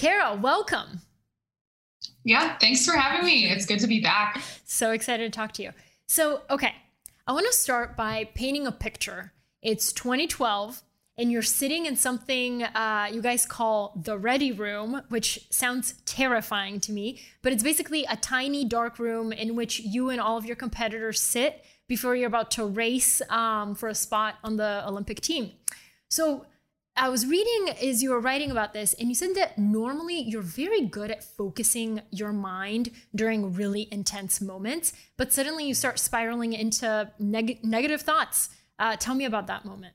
Kara, welcome. Yeah, thanks for having me. It's good to be back. So excited to talk to you. So, okay, I want to start by painting a picture. It's 2012, and you're sitting in something you guys call the Ready Room, which sounds terrifying to me, but it's basically a tiny dark room in which you and all of your competitors sit before you're about to race for a spot on the Olympic team. So I was reading as you were writing about this, and you said that normally you're very good at focusing your mind during really intense moments, but suddenly you start spiraling into negative thoughts. Tell me about that moment.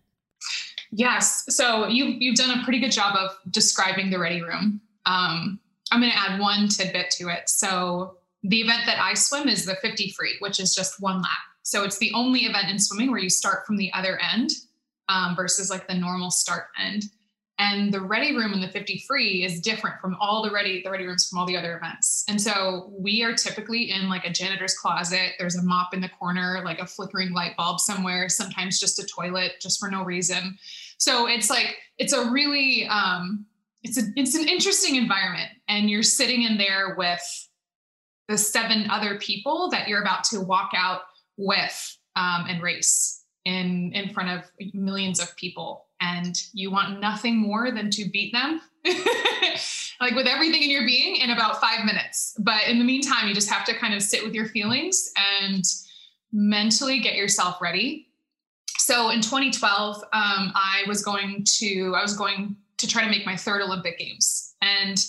Yes. So you've done a pretty good job of describing the Ready Room. I'm going to add one tidbit to it. So the event that I swim is the 50 free, which is just one lap. So it's the only event in swimming where you start from the other end versus like the normal start end. And the Ready Room in the 50 free is different from all the ready rooms from all the other events. And so we are typically in like a janitor's closet. There's a mop in the corner, like a flickering light bulb somewhere, sometimes just a toilet just for no reason. So it's like, it's a really, it's an interesting environment, and you're sitting in there with the 7 other people that you're about to walk out with, and race in front of millions of people. And you want nothing more than to beat them, like with everything in your being, in about 5 minutes. But in the meantime, you just have to kind of sit with your feelings and mentally get yourself ready. So in 2012, I was going to try to make my 3rd Olympic Games. And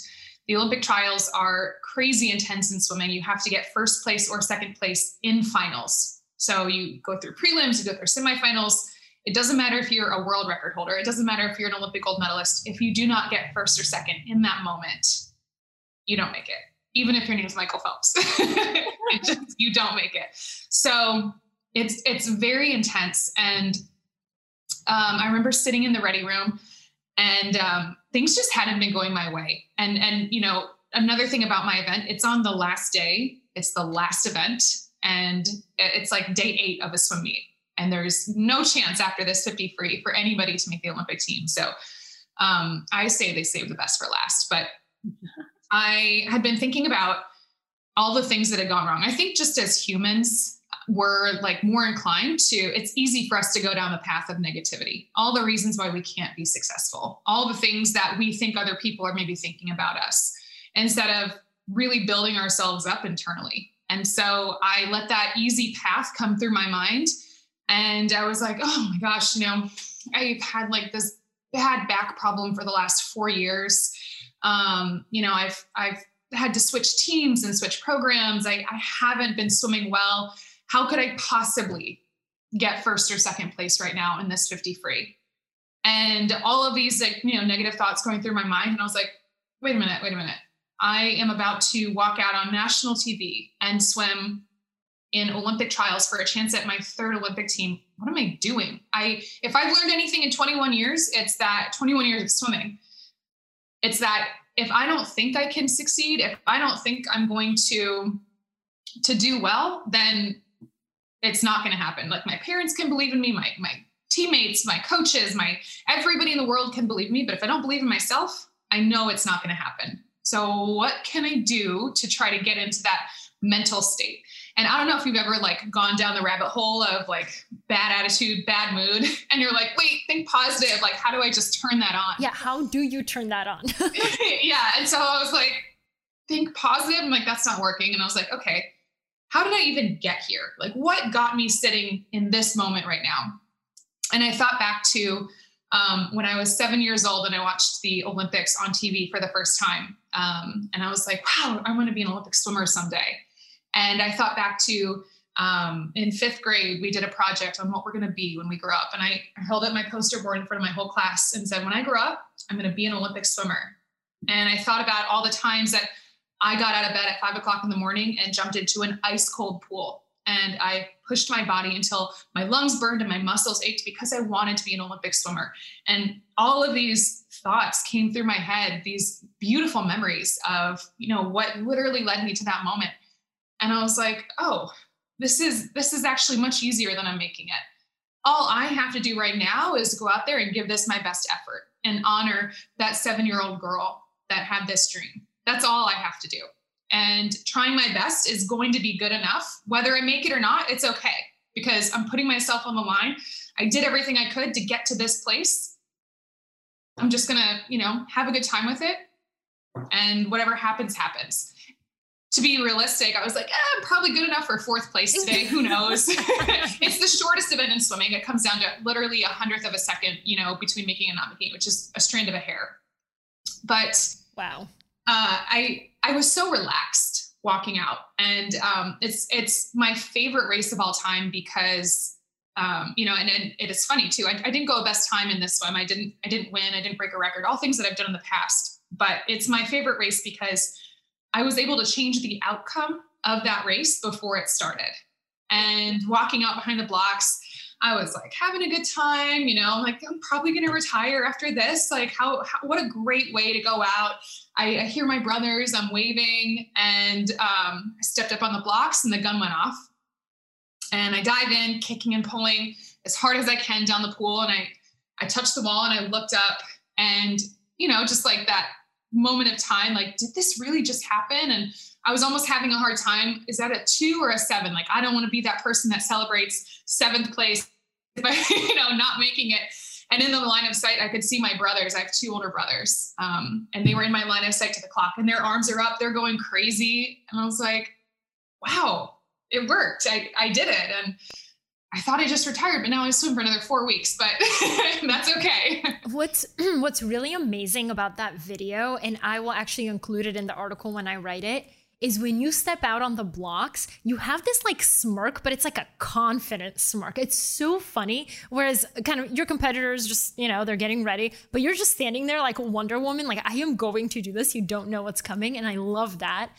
the Olympic trials are crazy intense in swimming. You have to get 1st place or 2nd place in finals. So you go through prelims, you go through semifinals. It doesn't matter if you're a world record holder. It doesn't matter if you're an Olympic gold medalist. If you do not get 1st or 2nd in that moment, you don't make it. Even if your name is Michael Phelps, you don't make it. So it's very intense. And I remember sitting in the Ready Room, and things just hadn't been going my way. And you know, another thing about my event, it's on the last day. It's the last event, and it's like day 8 of a swim meet. And there's no chance after this 50 free for anybody to make the Olympic team. So I say they save the best for last, but I had been thinking about all the things that had gone wrong. I think just as humans, we're like more inclined to, it's easy for us to go down the path of negativity. All the reasons why we can't be successful, all the things that we think other people are maybe thinking about us, instead of really building ourselves up internally. And so I let that easy path come through my mind. And I was like, oh my gosh, you know, I've had like this bad back problem for the last 4 years. You know, I've had to switch teams and switch programs. I haven't been swimming well. How could I possibly get 1st or 2nd place right now in this 50 free? And all of these, like, you know, negative thoughts going through my mind. And I was like, wait a minute. I am about to walk out on national TV and swim in Olympic trials for a chance at my 3rd Olympic team. What am I doing? If I've learned anything in 21 years, it's that 21 years of swimming. It's that if I don't think I can succeed, if I don't think I'm going to do well, then it's not going to happen. Like, my parents can believe in me, my teammates, my coaches, everybody in the world can believe in me. But if I don't believe in myself, I know it's not going to happen. So what can I do to try to get into that mental state? And I don't know if you've ever like gone down the rabbit hole of like bad attitude, bad mood, and you're like, wait, think positive. Like, how do I just turn that on? Yeah. How do you turn that on? Yeah. And so I was like, think positive. I'm like, that's not working. And I was like, okay, how did I even get here? Like, what got me sitting in this moment right now? And I thought back to when I was 7 years old and I watched the Olympics on TV for the first time. And I was like, wow, I want to be an Olympic swimmer someday. And I thought back to in 5th grade, we did a project on what we're going to be when we grow up. And I held up my poster board in front of my whole class and said, when I grow up, I'm going to be an Olympic swimmer. And I thought about all the times that I got out of bed at 5:00 in the morning and jumped into an ice cold pool. And I pushed my body until my lungs burned and my muscles ached because I wanted to be an Olympic swimmer. And all of these thoughts came through my head, these beautiful memories of, you know, what literally led me to that moment. And I was like, oh, this is actually much easier than I'm making it. All I have to do right now is go out there and give this my best effort and honor that 7-year-old girl that had this dream. That's all I have to do. And trying my best is going to be good enough. Whether I make it or not, it's okay, because I'm putting myself on the line. I did everything I could to get to this place. I'm just going to, have a good time with it. And whatever happens, happens. To be realistic, I was like, I'm probably good enough for fourth place today. Who knows? It's the shortest event in swimming. It comes down to literally 100th of a second, between making and not making, which is a strand of a hair. But wow. I was so relaxed walking out, and it's my favorite race of all time because and it is funny too. I didn't go best time in this swim. I didn't win. I didn't break a record. All things that I've done in the past, but it's my favorite race because I was able to change the outcome of that race before it started. And walking out behind the blocks, I was like having a good time, I'm probably going to retire after this. Like what a great way to go out. I hear my brothers, I'm waving, and I stepped up on the blocks and the gun went off, and I dive in kicking and pulling as hard as I can down the pool. And I touched the wall and I looked up, and, just like that moment of time, like, did this really just happen? And I was almost having a hard time. Is that a 2 or a 7? Like, I don't want to be that person that celebrates 7th place, by, not making it. And in the line of sight, I could see my brothers. I have 2 older brothers. And they were in my line of sight to the clock, and their arms are up, they're going crazy. And I was like, wow, it worked. I did it. And I thought I just retired, but now I swim for another 4 weeks, but that's okay. What's really amazing about that video, and I will actually include it in the article when I write it, is when you step out on the blocks, you have this like smirk, but it's like a confident smirk. It's so funny. Whereas kind of your competitors just, they're getting ready, but you're just standing there like Wonder Woman, like, I am going to do this. You don't know what's coming. And I love that.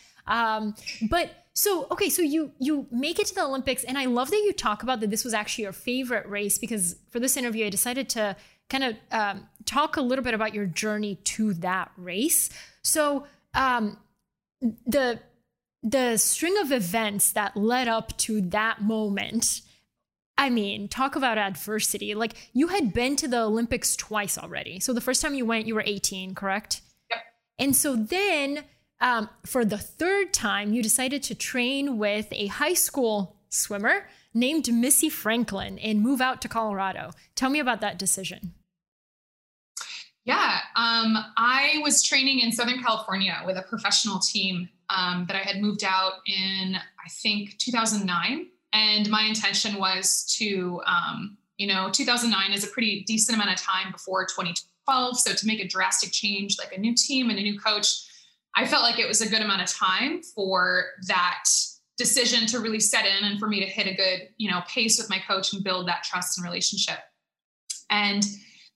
So you make it to the Olympics, and I love that you talk about that this was actually your favorite race, because for this interview, I decided to kind of talk a little bit about your journey to that race. So the string of events that led up to that moment, I mean, talk about adversity. Like, you had been to the Olympics twice already. So the first time you went, you were 18, correct? Yep. And so then... for the third time, you decided to train with a high school swimmer named Missy Franklin and move out to Colorado. Tell me about that decision. Yeah, I was training in Southern California with a professional team that I had moved out in, I think, 2009. And my intention was to, 2009 is a pretty decent amount of time before 2012. So to make a drastic change, like a new team and a new coach, I felt like it was a good amount of time for that decision to really set in and for me to hit a good, pace with my coach and build that trust and relationship. And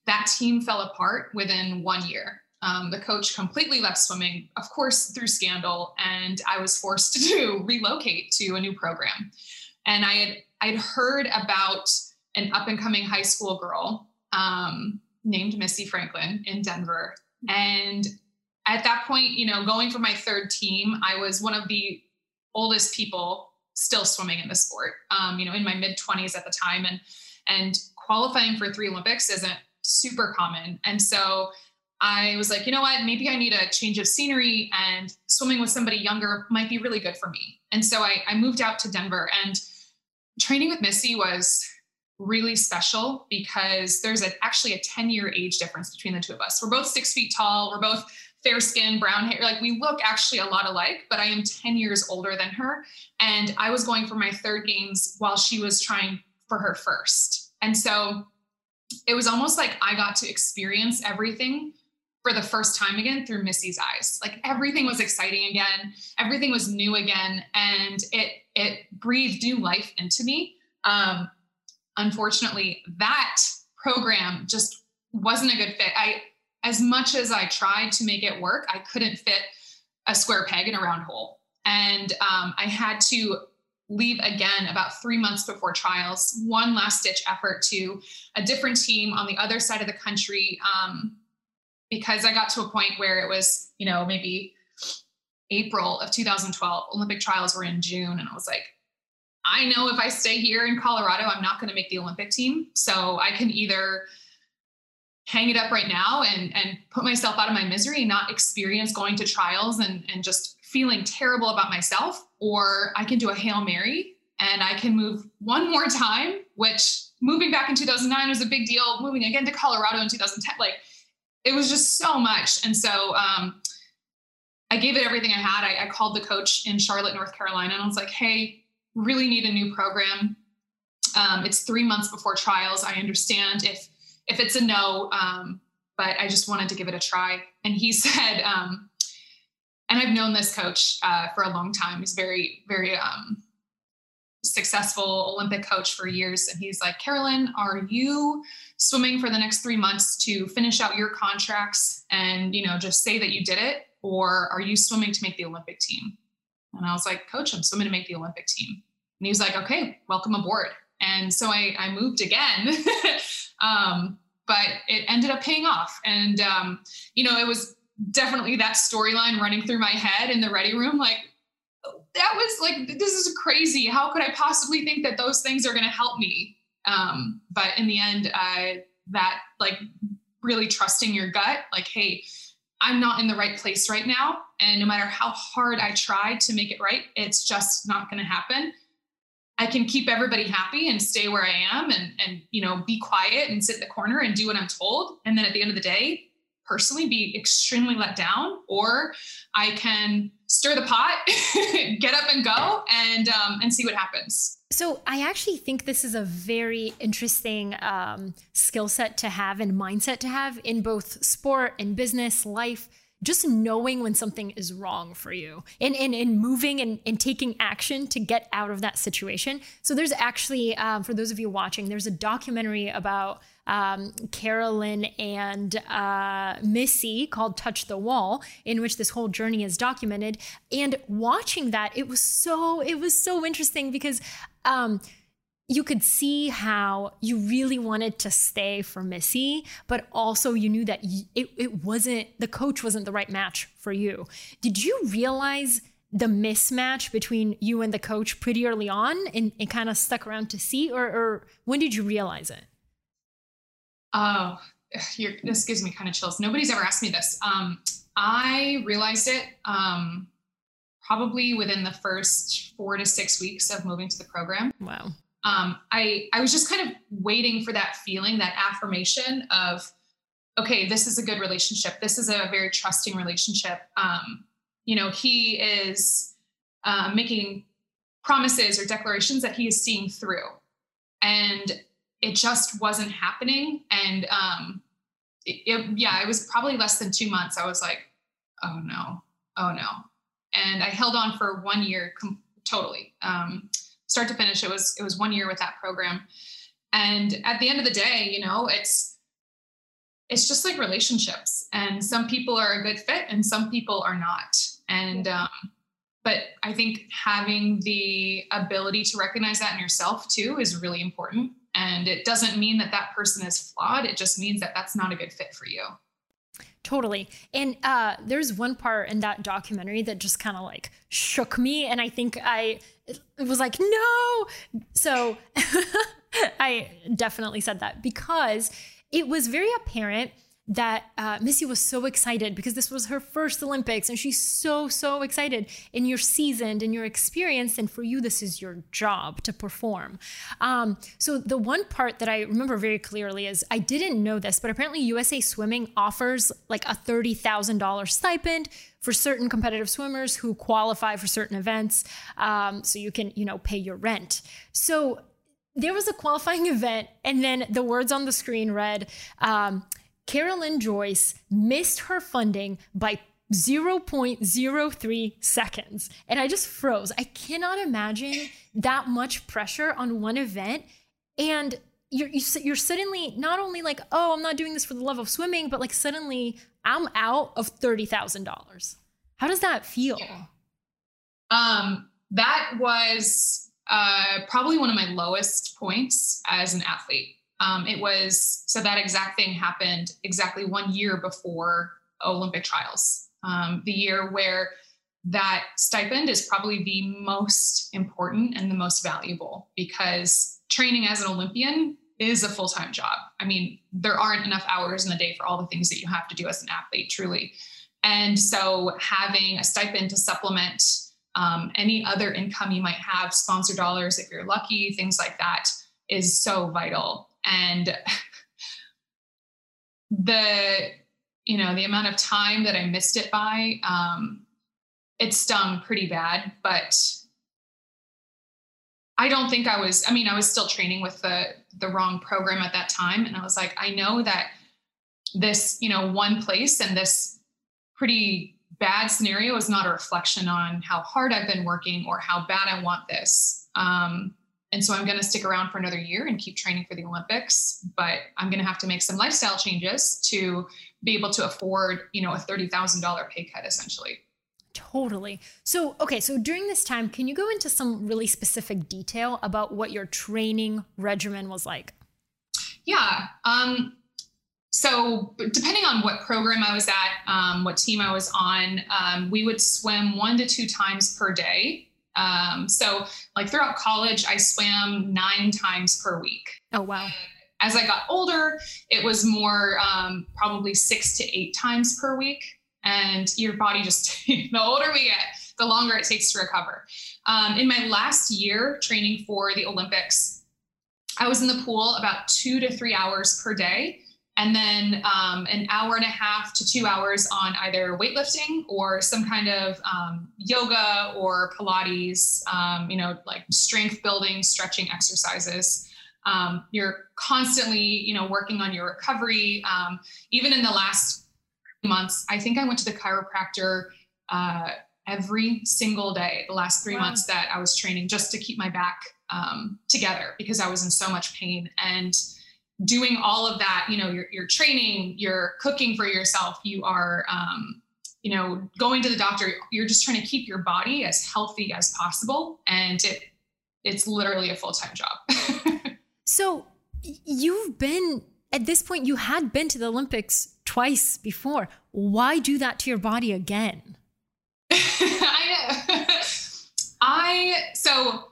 that team fell apart within 1 year. The coach completely left swimming, of course, through scandal, and I was forced to relocate to a new program. And I'd heard about an up-and-coming high school girl named Missy Franklin in Denver, and at that point, going for my third team, I was one of the oldest people still swimming in the sport, in my mid 20s at the time, and qualifying for 3 Olympics isn't super common. And so I was like, you know what, maybe I need a change of scenery, and swimming with somebody younger might be really good for me. And so I moved out to Denver, and training with Missy was really special because there's actually a 10-year age difference between the two of us. We're both 6 feet tall. We're both fair skin, brown hair. Like, we look actually a lot alike, but I am 10 years older than her. And I was going for my third games while she was trying for her first. And so it was almost like I got to experience everything for the first time again through Missy's eyes. Like, everything was exciting again. Everything was new again. And it breathed new life into me. Unfortunately, that program just wasn't a good fit. As much as I tried to make it work, I couldn't fit a square peg in a round hole. And I had to leave again about 3 months before trials, one last ditch effort to a different team on the other side of the country, because I got to a point where it was, maybe April of 2012. Olympic trials were in June. And I was like, I know if I stay here in Colorado, I'm not going to make the Olympic team. So I can either hang it up right now and put myself out of my misery and not experience going to trials and just feeling terrible about myself, or I can do a Hail Mary and I can move one more time, which moving back in 2009 was a big deal. Moving again to Colorado in 2010, like it was just so much. And so, I gave it everything I had. I called the coach in Charlotte, North Carolina, and I was like, hey, really need a new program. It's 3 months before trials. I understand if it's a no, but I just wanted to give it a try. And he said, and I've known this coach for a long time. He's very, very successful Olympic coach for years. And he's like, Kara Lynn, are you swimming for the next 3 months to finish out your contracts and, you know, just say that you did it? Or are you swimming to make the Olympic team? And I was like, coach, I'm swimming to make the Olympic team. And he was like, okay, welcome aboard. And so I moved again, but it ended up paying off. And, you know, it was definitely that storyline running through my head in the ready room. Like, that was like, this is crazy. How could I possibly think that those things are going to help me? But in the end, that like really trusting your gut, like, hey, I'm not in the right place right now. And no matter how hard I try to make it right, it's just not going to happen. I can keep everybody happy and stay where I am and, you know, be quiet and sit in the corner and do what I'm told. And then at the end of the day, personally be extremely let down, or I can stir the pot, get up and go and see what happens. So I actually think this is a very interesting skill set to have and mindset to have in both sport and business life, just knowing when something is wrong for you and moving and taking action to get out of that situation. So there's actually, for those of you watching, there's a documentary about Kara Lynn and Missy called Touch the Wall, in which this whole journey is documented. And watching that, it was so interesting because you could see how you really wanted to stay for Missy, but also you knew that the coach wasn't the right match for you. Did you realize the mismatch between you and the coach pretty early on and kind of stuck around to see, or when did you realize it? Oh, this gives me kind of chills. Nobody's ever asked me this. I realized it probably within the first 4 to 6 weeks of moving to the program. Wow. I was just kind of waiting for that feeling, that affirmation of, okay, this is a good relationship. This is a very trusting relationship. You know, he is making promises or declarations that he is seeing through. And it just wasn't happening. And, it was probably less than 2 months. I was like, oh no. And I held on for 1 year totally. Start to finish. It was 1 year with that program. And at the end of the day, you know, it's just like relationships, and some people are a good fit and some people are not. And, but I think having the ability to recognize that in yourself too is really important. And it doesn't mean that person is flawed. It just means that that's not a good fit for you. Totally. And there's one part in that documentary that just kind of like shook me. And I think it was like, no. So I definitely said that because it was very apparent that Missy was so excited because this was her first Olympics and she's so, so excited, and you're seasoned and you're experienced. And for you, this is your job to perform. So the one part that I remember very clearly is I didn't know this, but apparently USA Swimming offers like a $30,000 stipend for certain competitive swimmers who qualify for certain events. So you can, you know, pay your rent. So there was a qualifying event, and then the words on the screen read, Kara Lynn Joyce missed her funding by 0.03 seconds. And I just froze. I cannot imagine that much pressure on one event. And you're suddenly not only like, oh, I'm not doing this for the love of swimming, but like suddenly I'm out of $30,000. How does that feel? Yeah. That was probably one of my lowest points as an athlete. So that exact thing happened exactly 1 year before Olympic trials, the year where that stipend is probably the most important and the most valuable, because training as an Olympian is a full-time job. I mean, there aren't enough hours in the day for all the things that you have to do as an athlete, truly. And so having a stipend to supplement any other income you might have, sponsor dollars, if you're lucky, things like that, is so vital. And the amount of time that I missed it by, it stung pretty bad, but I don't think I was still training with the wrong program at that time. And I was like, I know that this, one place and this pretty bad scenario is not a reflection on how hard I've been working or how bad I want this. And so I'm going to stick around for another year and keep training for the Olympics, but I'm going to have to make some lifestyle changes to be able to afford, a $30,000 pay cut essentially. Totally. So, okay. So during this time, can you go into some really specific detail about what your training regimen was like? Yeah. So depending on what program I was at, what team I was on, we would swim 1 to 2 times per day. So like throughout college, I swam 9 times per week. Oh, wow. As I got older, it was more, probably 6 to 8 times per week. And your body just, the older we get, the longer it takes to recover. In my last year training for the Olympics, I was in the pool about 2 to 3 hours per day. And then, an hour and a half to 2 hours on either weightlifting or some kind of, yoga or Pilates, like strength building, stretching exercises. You're constantly, working on your recovery. Even in the last months, I think I went to the chiropractor, every single day, the last 3 Wow. months that I was training, just to keep my back, together, because I was in so much pain. And doing all of that, you're training, you're cooking for yourself, you are, going to the doctor, you're just trying to keep your body as healthy as possible. And it's literally a full-time job. So you've been, at this point, you had been to the Olympics twice before. Why do that to your body again? So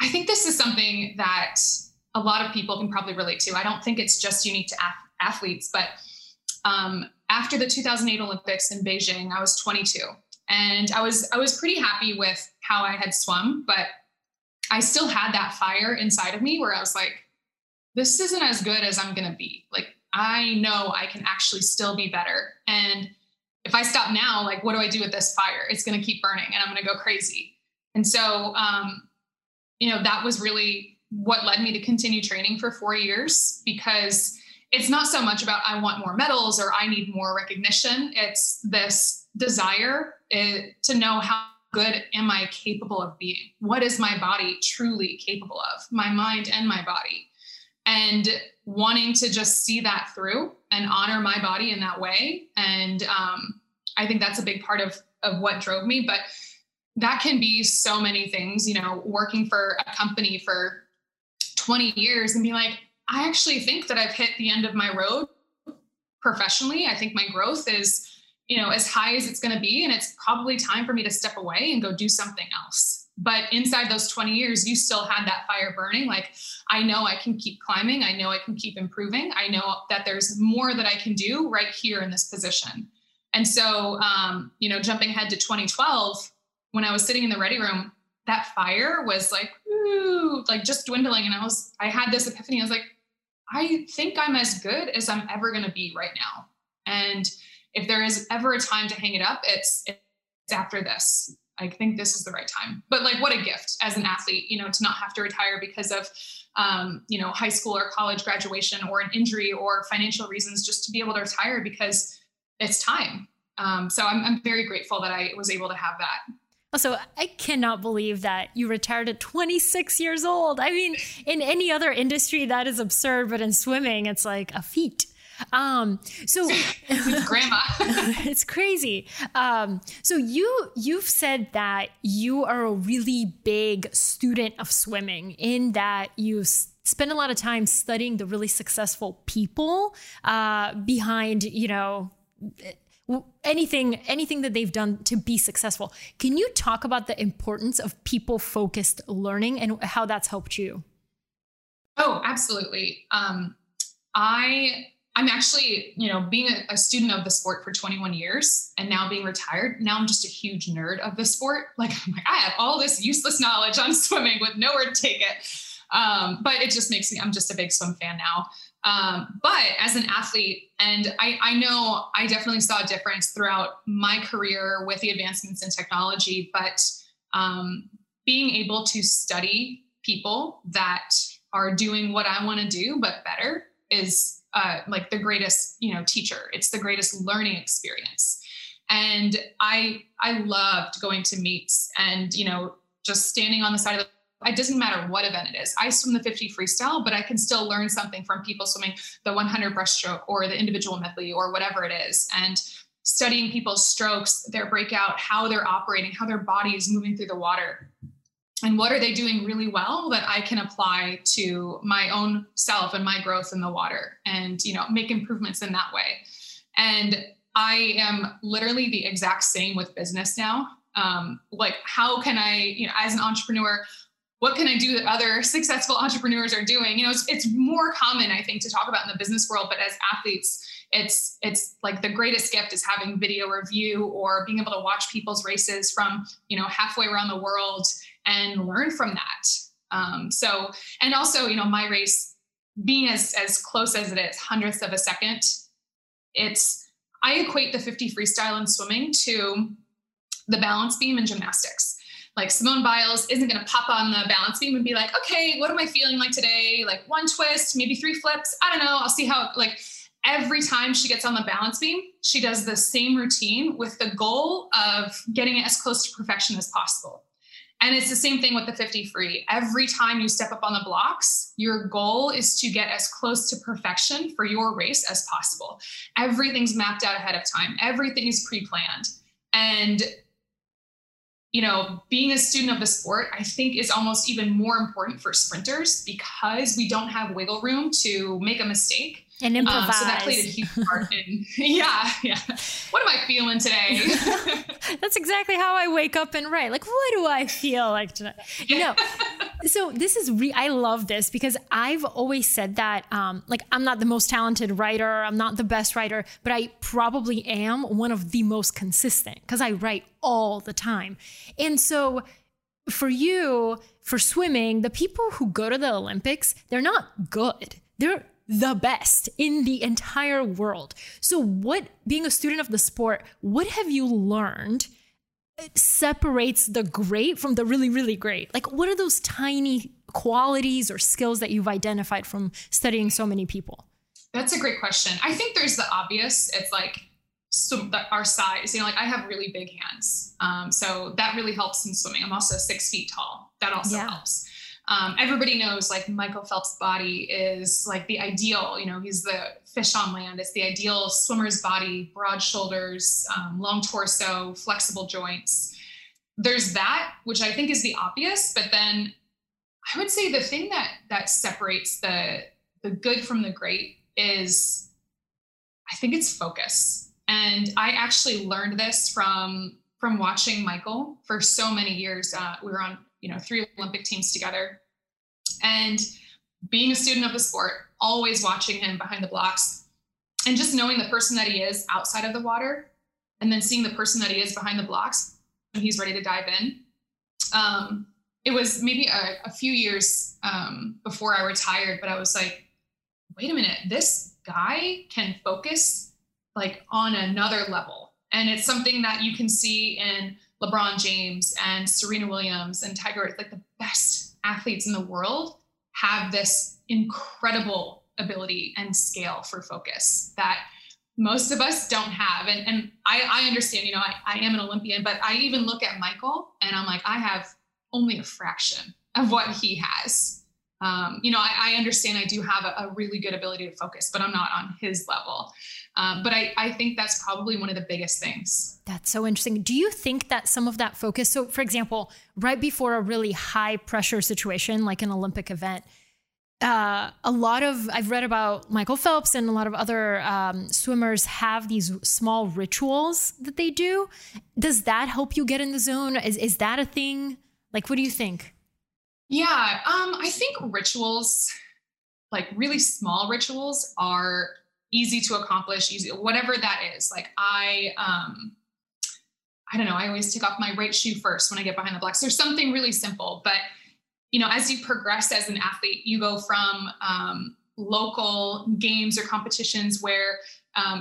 I think this is something that a lot of people can probably relate to. I don't think it's just unique to athletes, but after the 2008 Olympics in Beijing, I was 22, and I was pretty happy with how I had swum, but I still had that fire inside of me where I was like, this isn't as good as I'm going to be. Like, I know I can actually still be better. And if I stop now, like, what do I do with this fire? It's going to keep burning and I'm going to go crazy. And so, that was really what led me to continue training for 4 years, because it's not so much about I want more medals or I need more recognition. It's this desire to know how good am I capable of being? What is my body truly capable of? My mind and my body, and wanting to just see that through and honor my body in that way. And I think that's a big part of what drove me, but that can be so many things, working for a company for 20 years and be like, I actually think that I've hit the end of my road professionally. I think my growth is, as high as it's going to be. And it's probably time for me to step away and go do something else. But inside those 20 years, you still had that fire burning. Like, I know I can keep climbing. I know I can keep improving. I know that there's more that I can do right here in this position. And so, jumping ahead to 2012, when I was sitting in the ready room, that fire was like, ooh, like just dwindling. And I had this epiphany. I was like, I think I'm as good as I'm ever going to be right now. And if there is ever a time to hang it up, it's after this. I think this is the right time. But like, what a gift as an athlete, to not have to retire because of, high school or college graduation or an injury or financial reasons, just to be able to retire because it's time. So I'm very grateful that I was able to have that. Also, I cannot believe that you retired at 26 years old. I mean, in any other industry, that is absurd. But in swimming, it's like a feat. So grandma, it's crazy. So you've said that you are a really big student of swimming, in that you spend a lot of time studying the really successful people behind, anything that they've done to be successful. Can you talk about the importance of people-focused learning and how that's helped you? Oh, absolutely. I'm actually, you know, being a student of the sport for 21 years and now being retired, now I'm just a huge nerd of the sport. I'm like, I have all this useless knowledge on swimming with nowhere to take it. But it just makes me, I'm just a big swim fan now. But as an athlete, and I know I definitely saw a difference throughout my career with the advancements in technology, but being able to study people that are doing what I want to do, but better, is like the greatest, you know, teacher. It's the greatest learning experience. And I loved going to meets and, you know, just standing on the side of it doesn't matter what event it is. I swim the 50 freestyle, but I can still learn something from people swimming the 100 breaststroke or the individual medley or whatever it is. And studying people's strokes, their breakout, how they're operating, how their body is moving through the water. And what are they doing really well that I can apply to my own self and my growth in the water and, you know, make improvements in that way. And I am literally the exact same with business now. Like how can I, you know, as an entrepreneur, what can I do that other successful entrepreneurs are doing? You know, it's more common, I think, to talk about in the business world, but as athletes, it's like the greatest gift is having video review or being able to watch people's races from, you know, halfway around the world and learn from that. So, and also, you know, my race being as close as it is, hundredths of a second, I equate the 50 freestyle and swimming to the balance beam in gymnastics. Like Simone Biles isn't going to pop on the balance beam and be like, okay, what am I feeling like today? Like one twist, maybe three flips. I don't know. I'll see how, like, every time she gets on the balance beam, she does the same routine with the goal of getting it as close to perfection as possible. And it's the same thing with the 50 free. Every time you step up on the blocks, your goal is to get as close to perfection for your race as possible. Everything's mapped out ahead of time. Everything is pre-planned. And, you know, being a student of the sport, I think is almost even more important for sprinters because we don't have wiggle room to make a mistake. And improvise. So that played a huge part in, yeah. What am I feeling today? That's exactly how I wake up and write. Like, what do I feel like tonight? Yeah. No. So this is, I love this because I've always said that, like, I'm not the most talented writer. I'm not the best writer, but I probably am one of the most consistent because I write all the time. And so for you, for swimming, the people who go to the Olympics, they're not good. They're the best in the entire world. So what, being a student of the sport, what have you learned separates the great from the really, really great? Like, what are those tiny qualities or skills that you've identified from studying so many people? That's a great question. I think there's the obvious. It's like, so our size, you know, like I have really big hands. So that really helps in swimming. I'm also 6 feet tall. That also helps. Everybody knows like Michael Phelps' body is like the ideal, you know, he's the fish on land. It's the ideal swimmer's body, broad shoulders, long torso, flexible joints. There's that, which I think is the obvious, but then I would say the thing that separates the good from the great is, I think it's focus. And I actually learned this from watching Michael for so many years. We were on, you know, 3 Olympic teams together, and being a student of the sport, always watching him behind the blocks and just knowing the person that he is outside of the water and then seeing the person that he is behind the blocks when he's ready to dive in. It was maybe a few years before I retired, but I was like, wait a minute, this guy can focus like on another level. And it's something that you can see in LeBron James and Serena Williams and Tiger. It's like the best athletes in the world have this incredible ability and scale for focus that most of us don't have. And I understand, you know, I am an Olympian, but I even look at Michael and I'm like, I have only a fraction of what he has. You know, I understand I do have a really good ability to focus, but I'm not on his level. But I think that's probably one of the biggest things. That's so interesting. Do you think that some of that focus, so for example, right before a really high pressure situation, like an Olympic event, I've read about Michael Phelps and a lot of other swimmers have these small rituals that they do. Does that help you get in the zone? Is that a thing? Like, what do you think? Yeah. I think rituals like really small rituals are easy to accomplish, easy, whatever that is. Like I don't know, I always take off my right shoe first when I get behind the blocks. There's something really simple, but you know, as you progress as an athlete, you go from local games or competitions where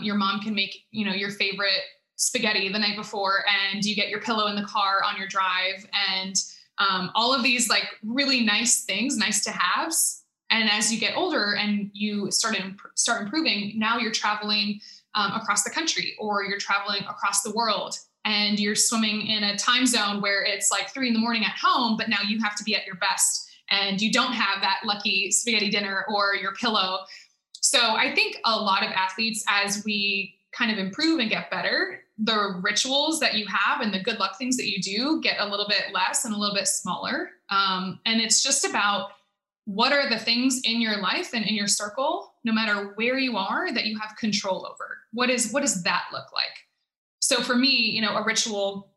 your mom can make, you know, your favorite spaghetti the night before, and you get your pillow in the car on your drive, and all of these like really nice things, nice to haves. And as you get older and you start improving, now you're traveling across the country, or you're traveling across the world, and you're swimming in a time zone where it's like 3 a.m. at home, but now you have to be at your best and you don't have that lucky spaghetti dinner or your pillow. So I think a lot of athletes, as we kind of improve and get better, the rituals that you have and the good luck things that you do get a little bit less and a little bit smaller. And it's just about what are the things in your life and in your circle, no matter where you are, that you have control over. What does that look like? So for me, you know, a ritual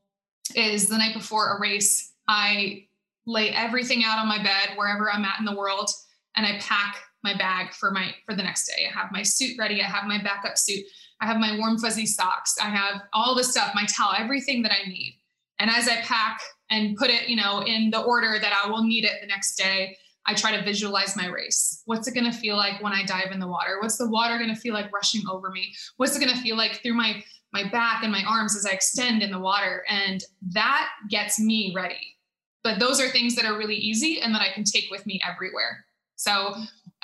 is the night before a race, I lay everything out on my bed, wherever I'm at in the world, and I pack my bag for the next day. I have my suit ready. I have my backup suit. I have my warm fuzzy socks. I have all the stuff, my towel, everything that I need. And as I pack and put it, you know, in the order that I will need it the next day, I try to visualize my race. What's it going to feel like when I dive in the water? What's the water going to feel like rushing over me? What's it going to feel like through my back and my arms as I extend in the water? And that gets me ready. But those are things that are really easy and that I can take with me everywhere. So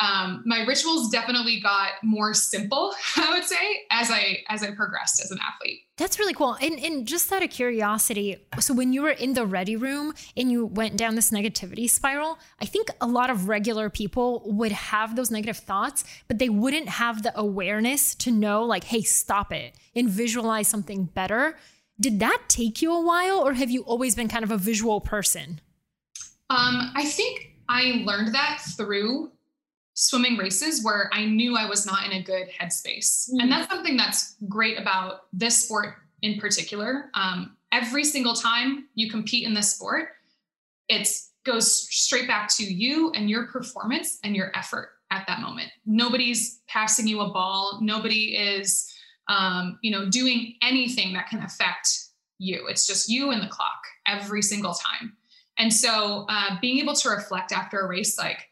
my rituals definitely got more simple, I would say, as I progressed as an athlete. That's really cool. And just out of curiosity, so when you were in the ready room and you went down this negativity spiral, I think a lot of regular people would have those negative thoughts, but they wouldn't have the awareness to know, like, hey, stop it and visualize something better. Did that take you a while, or have you always been kind of a visual person? I think I learned that through swimming races where I knew I was not in a good headspace. Mm-hmm. And that's something that's great about this sport in particular. Every single time you compete in this sport, it goes straight back to you and your performance and your effort at that moment. Nobody's passing you a ball. Nobody is, you know, doing anything that can affect you. It's just you and the clock every single time. And so being able to reflect after a race, like,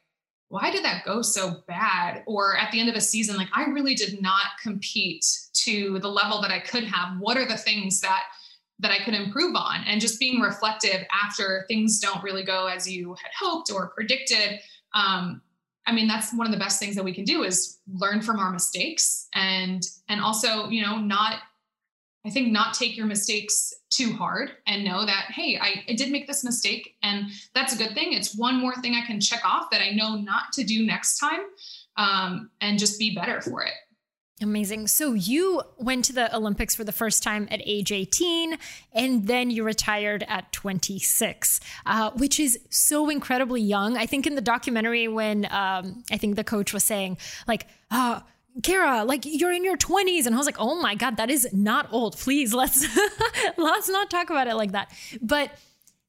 why did that go so bad? Or at the end of a season, like, I really did not compete to the level that I could have. What are the things that I could improve on? And just being reflective after things don't really go as you had hoped or predicted. I mean, that's one of the best things that we can do, is learn from our mistakes, and also, you know, not take your mistakes too hard, and know that, hey, I did make this mistake, and that's a good thing. It's one more thing I can check off that I know not to do next time, and just be better for it. Amazing. So you went to the Olympics for the first time at age 18, and then you retired at 26, which is so incredibly young. I think in the documentary, when I think the coach was saying, like, Kara, like, you're in your 20s. And I was like, oh my God, that is not old. Please, let's not talk about it like that. But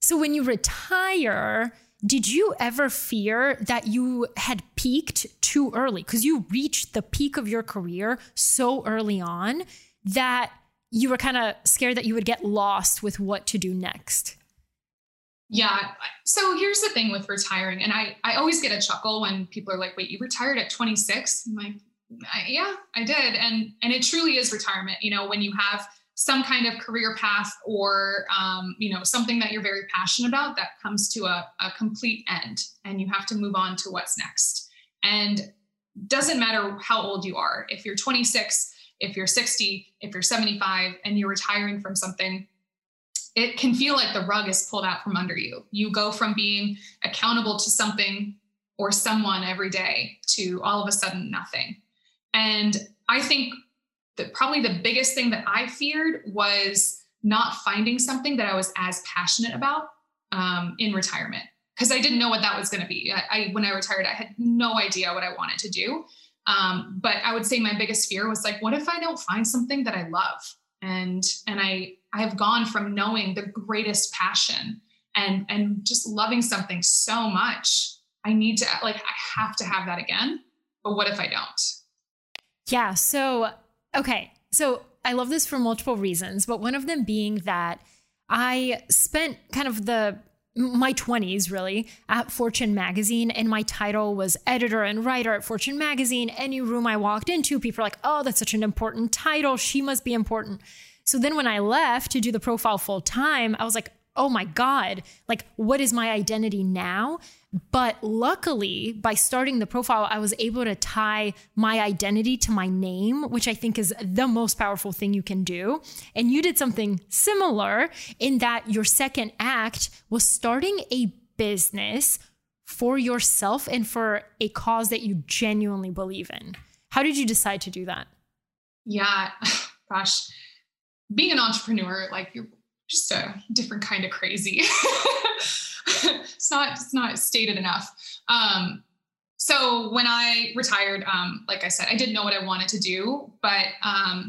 so when you retire, did you ever fear that you had peaked too early? Because you reached the peak of your career so early on that you were kind of scared that you would get lost with what to do next. Yeah. So here's the thing with retiring. And I always get a chuckle when people are like, wait, you retired at 26? I'm like, yeah, I did. And it truly is retirement. You know, when you have some kind of career path or, you know, something that you're very passionate about, that comes to a complete end, and you have to move on to what's next. And doesn't matter how old you are. If you're 26, if you're 60, if you're 75, and you're retiring from something, it can feel like the rug is pulled out from under you. You go from being accountable to something or someone every day to all of a sudden nothing. And I think that probably the biggest thing that I feared was not finding something that I was as passionate about in retirement, because I didn't know what that was going to be. When I retired, I had no idea what I wanted to do. But I would say my biggest fear was like, what if I don't find something that I love? And I have gone from knowing the greatest passion and just loving something so much. I have to have that again. but what if I don't? Yeah. So, okay. So I love this for multiple reasons, but one of them being that I spent kind of my 20s really at Fortune magazine, and my title was editor and writer at Fortune magazine. Any room I walked into, people are like, oh, that's such an important title. She must be important. So then when I left to do The Profile full time, I was like, oh my God, like, what is my identity now? But luckily, by starting The Profile, I was able to tie my identity to my name, which I think is the most powerful thing you can do. And you did something similar in that your second act was starting a business for yourself and for a cause that you genuinely believe in. How did you decide to do that? Yeah, gosh, being an entrepreneur, like, you're just a different kind of crazy. It's not stated enough. So when I retired, like I said, I didn't know what I wanted to do, but I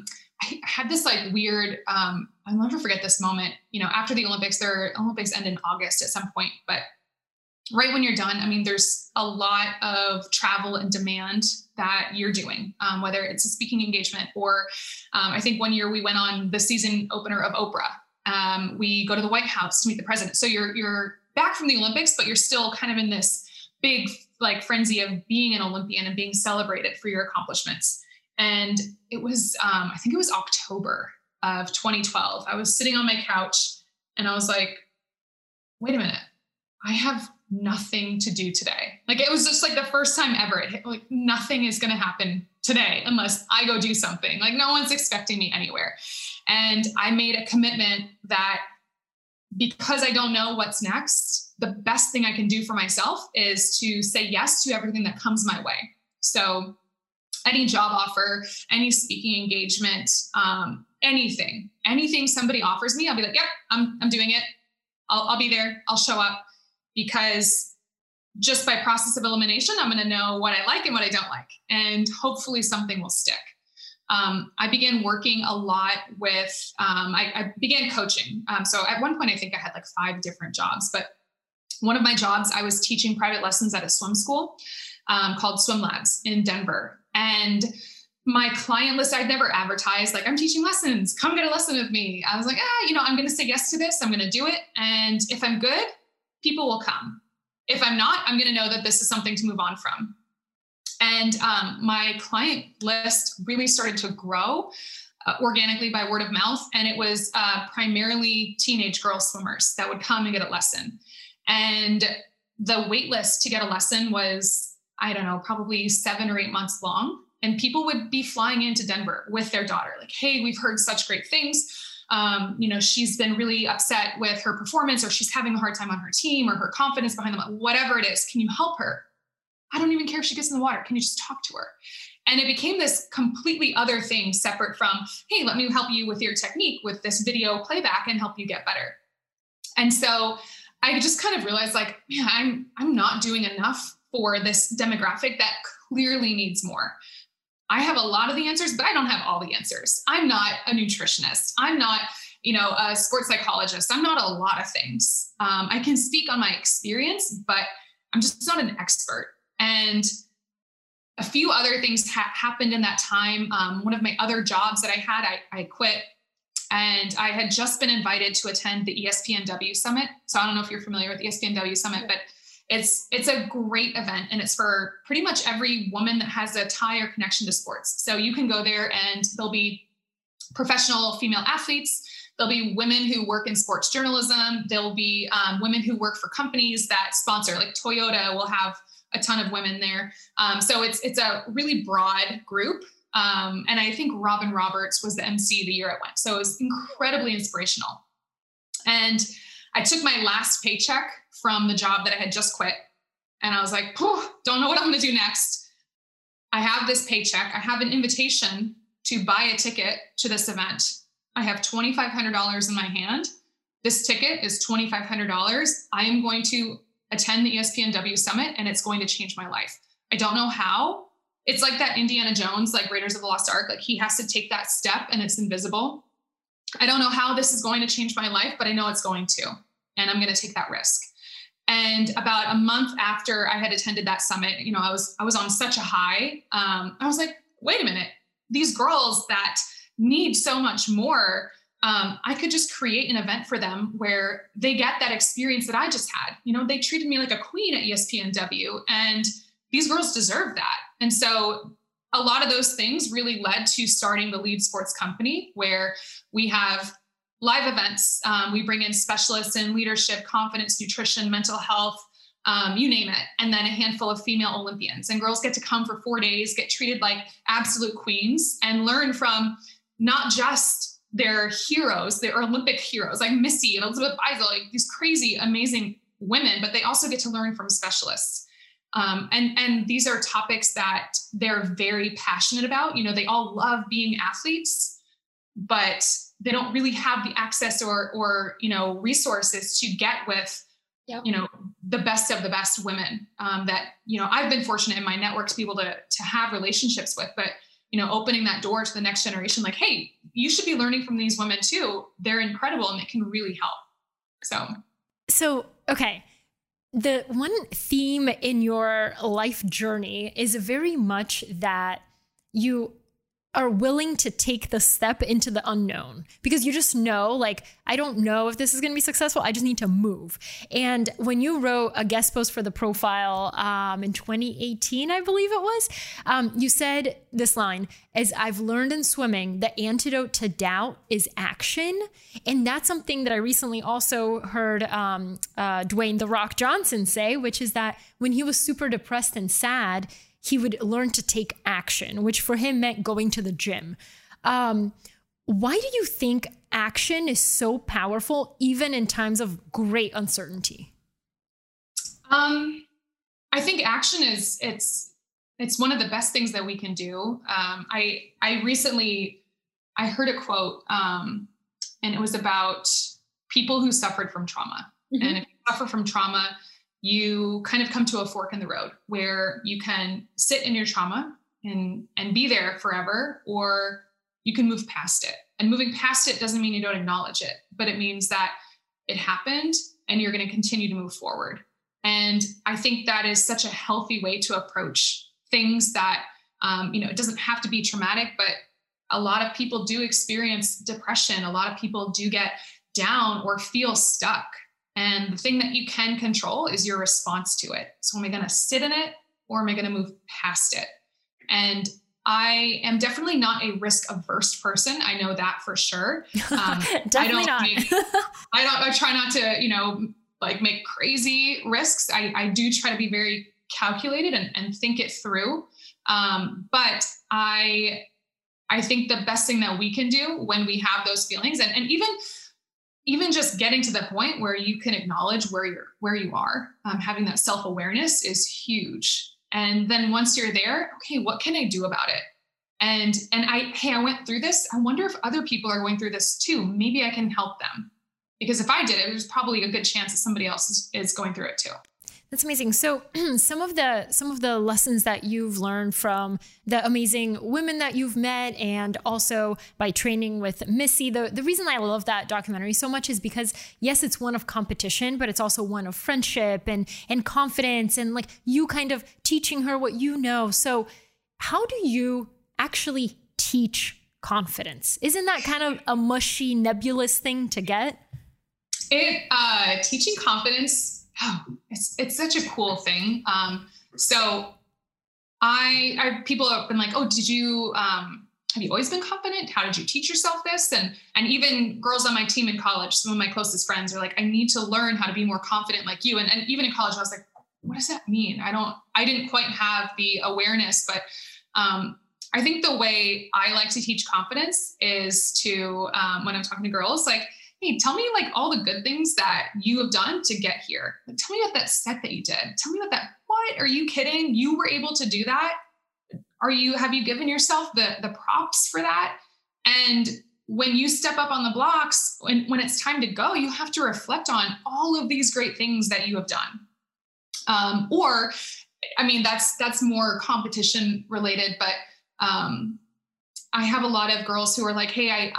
had this like weird, I'll never forget this moment, you know, after the Olympics. Their Olympics end in August at some point, but right when you're done, I mean, there's a lot of travel and demand that you're doing, whether it's a speaking engagement or I think one year we went on the season opener of Oprah. We go to the White House to meet the president. So you're back from the Olympics, but you're still kind of in this big like frenzy of being an Olympian and being celebrated for your accomplishments. And it was, I think it was October of 2012. I was sitting on my couch and I was like, wait a minute, I have nothing to do today. Like, it was just like the first time ever it hit, like, nothing is going to happen today unless I go do something. Like, no one's expecting me anywhere. And I made a commitment that because I don't know what's next, the best thing I can do for myself is to say yes to everything that comes my way. So any job offer, any speaking engagement, anything somebody offers me, I'll be like, yep, I'm doing it. I'll be there. I'll show up, because just by process of elimination, I'm going to know what I like and what I don't like, and hopefully something will stick. I began working a lot with, I began coaching. So at one point I think I had like 5 different jobs, but one of my jobs, I was teaching private lessons at a swim school, called Swim Labs in Denver. And my client list, I'd never advertised, like, I'm teaching lessons, come get a lesson with me. I was like, I'm going to say yes to this. I'm going to do it. And if I'm good, people will come. If I'm not, I'm going to know that this is something to move on from. And my client list really started to grow organically by word of mouth. And it was primarily teenage girl swimmers that would come and get a lesson. And the wait list to get a lesson was, I don't know, probably 7 or 8 months long. And people would be flying into Denver with their daughter. Like, hey, we've heard such great things. She's been really upset with her performance, or she's having a hard time on her team, or her confidence behind them, whatever it is. Can you help her? I don't even care if she gets in the water. Can you just talk to her? And it became this completely other thing separate from, hey, let me help you with your technique with this video playback and help you get better. And so I just kind of realized, like, yeah, I'm not doing enough for this demographic that clearly needs more. I have a lot of the answers, but I don't have all the answers. I'm not a nutritionist. I'm not, a sports psychologist. I'm not a lot of things. I can speak on my experience, but I'm just not an expert. And a few other things happened in that time. One of my other jobs that I had, I quit, and I had just been invited to attend the ESPNW Summit. So I don't know if you're familiar with the ESPNW Summit, but it's a great event, and it's for pretty much every woman that has a tie or connection to sports. So you can go there and there'll be professional female athletes. There'll be women who work in sports journalism. There'll be women who work for companies that sponsor, like Toyota will have a ton of women there. So it's a really broad group. And I think Robin Roberts was the MC the year it went. So it was incredibly inspirational. And I took my last paycheck from the job that I had just quit. And I was like, don't know what I'm going to do next. I have this paycheck. I have an invitation to buy a ticket to this event. I have $2,500 in my hand. This ticket is $2,500. I am going to attend the ESPNW Summit, and it's going to change my life. I don't know how. It's like that Indiana Jones, like Raiders of the Lost Ark. Like, he has to take that step and it's invisible. I don't know how this is going to change my life, but I know it's going to, and I'm going to take that risk. And about a month after I had attended that summit, you know, I was on such a high. I was like, wait a minute, these girls that need so much more, I could just create an event for them where they get that experience that I just had. You know, they treated me like a queen at ESPNW, and these girls deserve that. And so a lot of those things really led to starting the Lead Sports Company, where we have live events. We bring in specialists in leadership, confidence, nutrition, mental health, you name it. And then a handful of female Olympians, and girls get to come for 4 days, get treated like absolute queens, and learn from not just their heroes, their Olympic heroes, like Missy and Elizabeth Beisel, like these crazy, amazing women, but they also get to learn from specialists. And these are topics that they're very passionate about. You know, they all love being athletes, but they don't really have the access or, you know, resources to get with, yep, you know, the best of the best women, that, you know, I've been fortunate in my network to be able to have relationships with, but, you know, opening that door to the next generation, like, hey, you should be learning from these women too. They're incredible and it can really help. So, okay. The one theme in your life journey is very much that you are willing to take the step into the unknown, because you just know, like, I don't know if this is going to be successful. I just need to move. And when you wrote a guest post for The Profile in 2018, I believe it was, you said this line, as I've learned in swimming, the antidote to doubt is action. And that's something that I recently also heard Dwayne "The Rock" Johnson say, which is that when he was super depressed and sad, he would learn to take action, which for him meant going to the gym. Why do you think action is so powerful, even in times of great uncertainty? I think action is, it's one of the best things that we can do. I recently heard a quote, and it was about people who suffered from trauma. Mm-hmm. And if you suffer from trauma, you kind of come to a fork in the road where you can sit in your trauma and be there forever, or you can move past it. And moving past it doesn't mean you don't acknowledge it, but it means that it happened and you're going to continue to move forward. And I think that is such a healthy way to approach things that, you know, it doesn't have to be traumatic, but a lot of people do experience depression. A lot of people do get down or feel stuck. And the thing that you can control is your response to it. So am I going to sit in it, or am I going to move past it? And I am definitely not a risk averse person. I know that for sure. Definitely not. I try not to, you know, like make crazy risks. I do try to be very calculated and think it through. But I think the best thing that we can do when we have those feelings, and even just getting to the point where you can acknowledge where you are, having that self-awareness is huge. And then once you're there, okay, what can I do about it? And I went through this. I wonder if other people are going through this too. Maybe I can help them, because if I did it, there's probably a good chance that somebody else is going through it too. That's amazing. So some of the lessons that you've learned from the amazing women that you've met, and also by training with Missy, the reason I love that documentary so much is because, yes, it's one of competition, but it's also one of friendship and confidence, and like you kind of teaching her what you know. So how do you actually teach confidence? Isn't that kind of a mushy, nebulous thing to get? Teaching confidence. Oh, it's such a cool thing. So people have been like, oh, have you always been confident? How did you teach yourself this? And even girls on my team in college, some of my closest friends are like, I need to learn how to be more confident like you. And even in college, I was like, what does that mean? I didn't quite have the awareness, but, I think the way I like to teach confidence is to, when I'm talking to girls, like, hey, tell me like all the good things that you have done to get here. Like, tell me about that set that you did. Tell me about that. What? Are you kidding? You were able to do that? Have you given yourself the props for that? And when you step up on the blocks, when it's time to go, you have to reflect on all of these great things that you have done. Or, I mean, that's more competition related, but I have a lot of girls who are like, hey,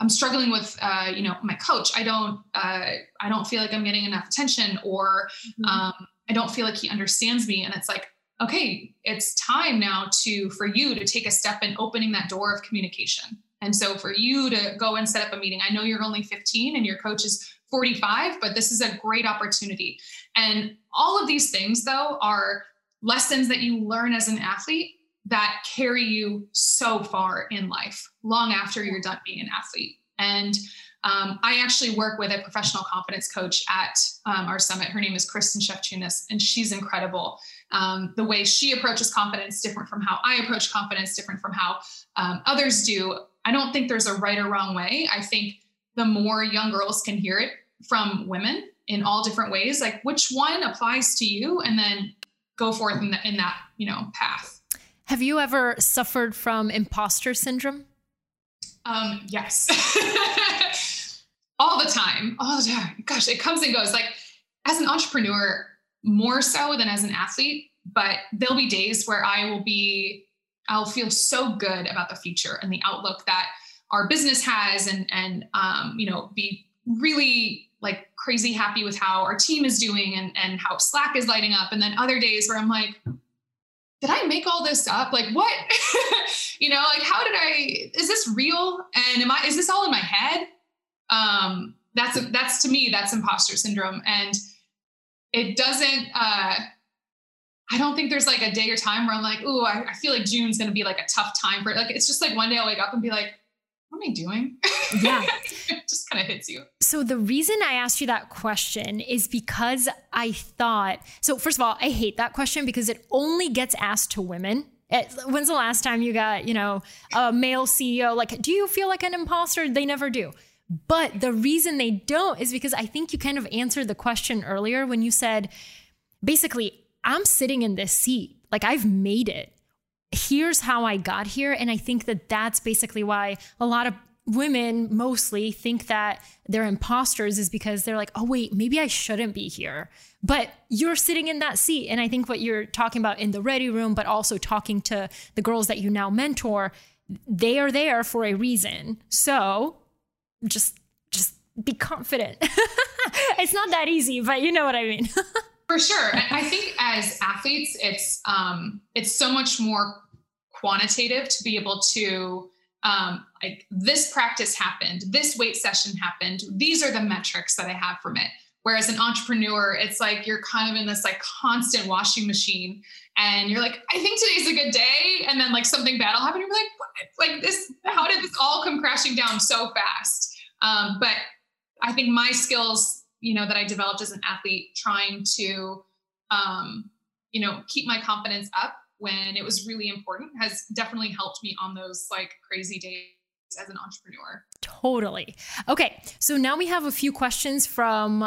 I'm struggling with, my coach. I don't feel like I'm getting enough attention, or I don't feel like he understands me. And it's like, okay, it's time now for you to take a step in opening that door of communication. And so for you to go and set up a meeting, I know you're only 15 and your coach is 45, but this is a great opportunity. And all of these things though are lessons that you learn as an athlete that carry you so far in life, long after you're done being an athlete. And I actually work with a professional confidence coach at our summit. Her name is Kristen Sheftunas, and she's incredible. The way she approaches confidence, different from how I approach confidence, different from how others do. I don't think there's a right or wrong way. I think the more young girls can hear it from women in all different ways, like which one applies to you, and then go forth in that, path. Have you ever suffered from imposter syndrome? Yes. All the time. Gosh, it comes and goes. Like as an entrepreneur, more so than as an athlete, but there'll be days where I'll feel so good about the future and the outlook that our business has and be really like crazy happy with how our team is doing and how Slack is lighting up. And then other days where I'm like, did I make all this up? Like what, is this real? And is this all in my head? That's to me, that's imposter syndrome. And it doesn't, I don't think there's like a day or time where I'm like, ooh, I feel like June's going to be like a tough time for it. Like, it's just like one day I'll wake up and be like, what am I doing? Yeah. It just kind of hits you. So the reason I asked you that question is because I thought, so first of all, I hate that question because it only gets asked to women. When's the last time you got, a male CEO, like, do you feel like an imposter? They never do. But the reason they don't is because I think you kind of answered the question earlier when you said, basically, I'm sitting in this seat. Like I've made it. Here's how I got here. And I think that that's basically why a lot of women mostly think that they're imposters, is because they're like, oh, wait, maybe I shouldn't be here. But you're sitting in that seat. And I think what you're talking about in the ready room, but also talking to the girls that you now mentor, they are there for a reason. So just be confident. It's not that easy, but you know what I mean. For sure. I think as athletes, it's so much more quantitative to be able to, like this practice happened, this weight session happened. These are the metrics that I have from it. Whereas an entrepreneur, it's like, you're kind of in this like constant washing machine and you're like, I think today's a good day. And then like something bad will happen. You're like, what? Like this, how did this all come crashing down so fast? But I think my skills, that I developed as an athlete, trying to, keep my confidence up when it was really important, has definitely helped me on those like crazy days as an entrepreneur. Totally. Okay. So now we have a few questions from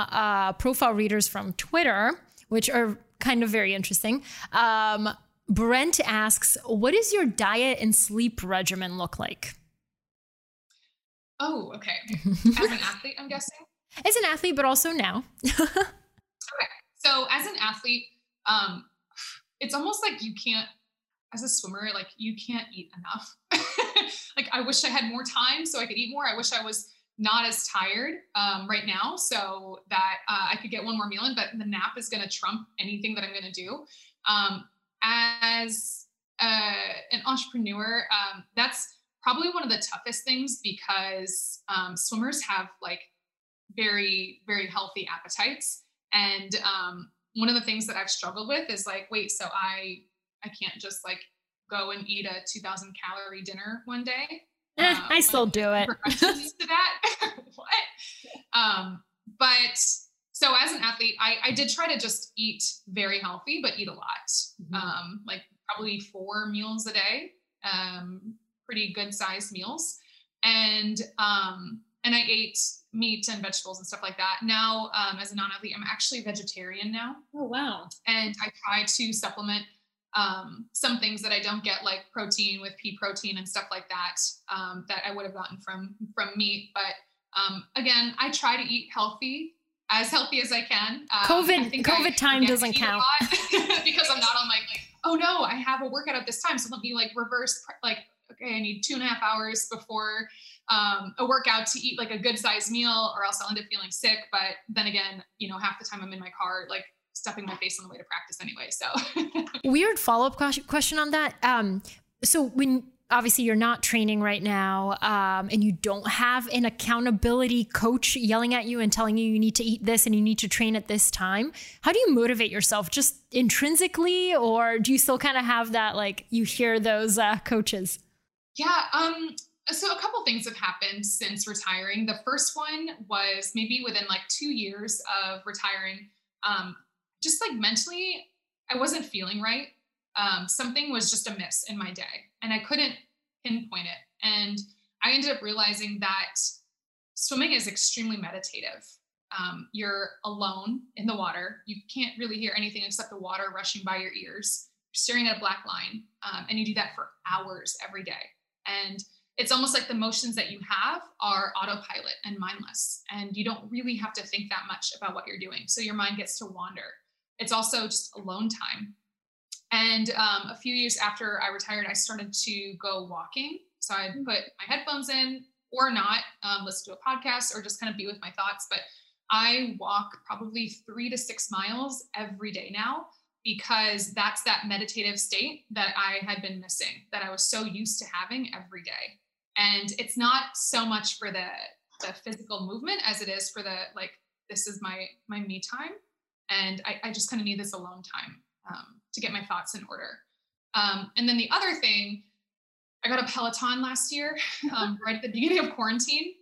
profile readers from Twitter, which are kind of very interesting. Brent asks, what does your diet and sleep regimen look like? Oh, okay. As an athlete, I'm guessing. As an athlete, but also now. Okay. So as an athlete, it's almost like you can't, as a swimmer, like you can't eat enough. Like I wish I had more time so I could eat more. I wish I was not as tired right now so that I could get one more meal in, but the nap is going to trump anything that I'm going to do. As an entrepreneur, that's probably one of the toughest things because swimmers have like very, very healthy appetites. And, one of the things that I've struggled with is like, wait, so I can't just like go and eat a 2,000 calorie dinner one day. I still do it. To that. What? But so as an athlete, I did try to just eat very healthy, but eat a lot, like probably 4 meals a day, pretty good sized meals. And I ate meat and vegetables and stuff like that. Now, as a non-athlete, I'm actually vegetarian now. Oh, wow. And I try to supplement, some things that I don't get, like protein with pea protein and stuff like that, that I would have gotten from meat. But, again, I try to eat healthy as I can. COVID time doesn't count because I'm not on like, oh no, I have a workout at this time. So let me like reverse, like, okay, I need 2.5 hours before a workout to eat like a good sized meal, or else I'll end up feeling sick. But then again, you know, half the time I'm in my car, like stuffing my face on the way to practice anyway. So weird follow-up question on that. So when obviously you're not training right now, and you don't have an accountability coach yelling at you and telling you, you need to eat this and you need to train at this time, how do you motivate yourself, just intrinsically? Or do you still kind of have that, like you hear those coaches? Yeah. So a couple things have happened since retiring. The first one was maybe within like 2 years of retiring, just like mentally, I wasn't feeling right. Something was just amiss in my day and I couldn't pinpoint it. And I ended up realizing that swimming is extremely meditative. You're alone in the water. You can't really hear anything except the water rushing by your ears. You're staring at a black line. And you do that for hours every day. And it's almost like the motions that you have are autopilot and mindless, and you don't really have to think that much about what you're doing. So your mind gets to wander. It's also just alone time. And a few years after I retired, I started to go walking. So I'd put my headphones in or not, listen to a podcast, or just kind of be with my thoughts. But I walk probably 3 to 6 miles every day now, because that's that meditative state that I had been missing, that I was so used to having every day. And it's not so much for the physical movement as it is for the, like, this is my me time. And I just kind of need this alone time to get my thoughts in order. And then the other thing, I got a Peloton last year, right at the beginning of quarantine.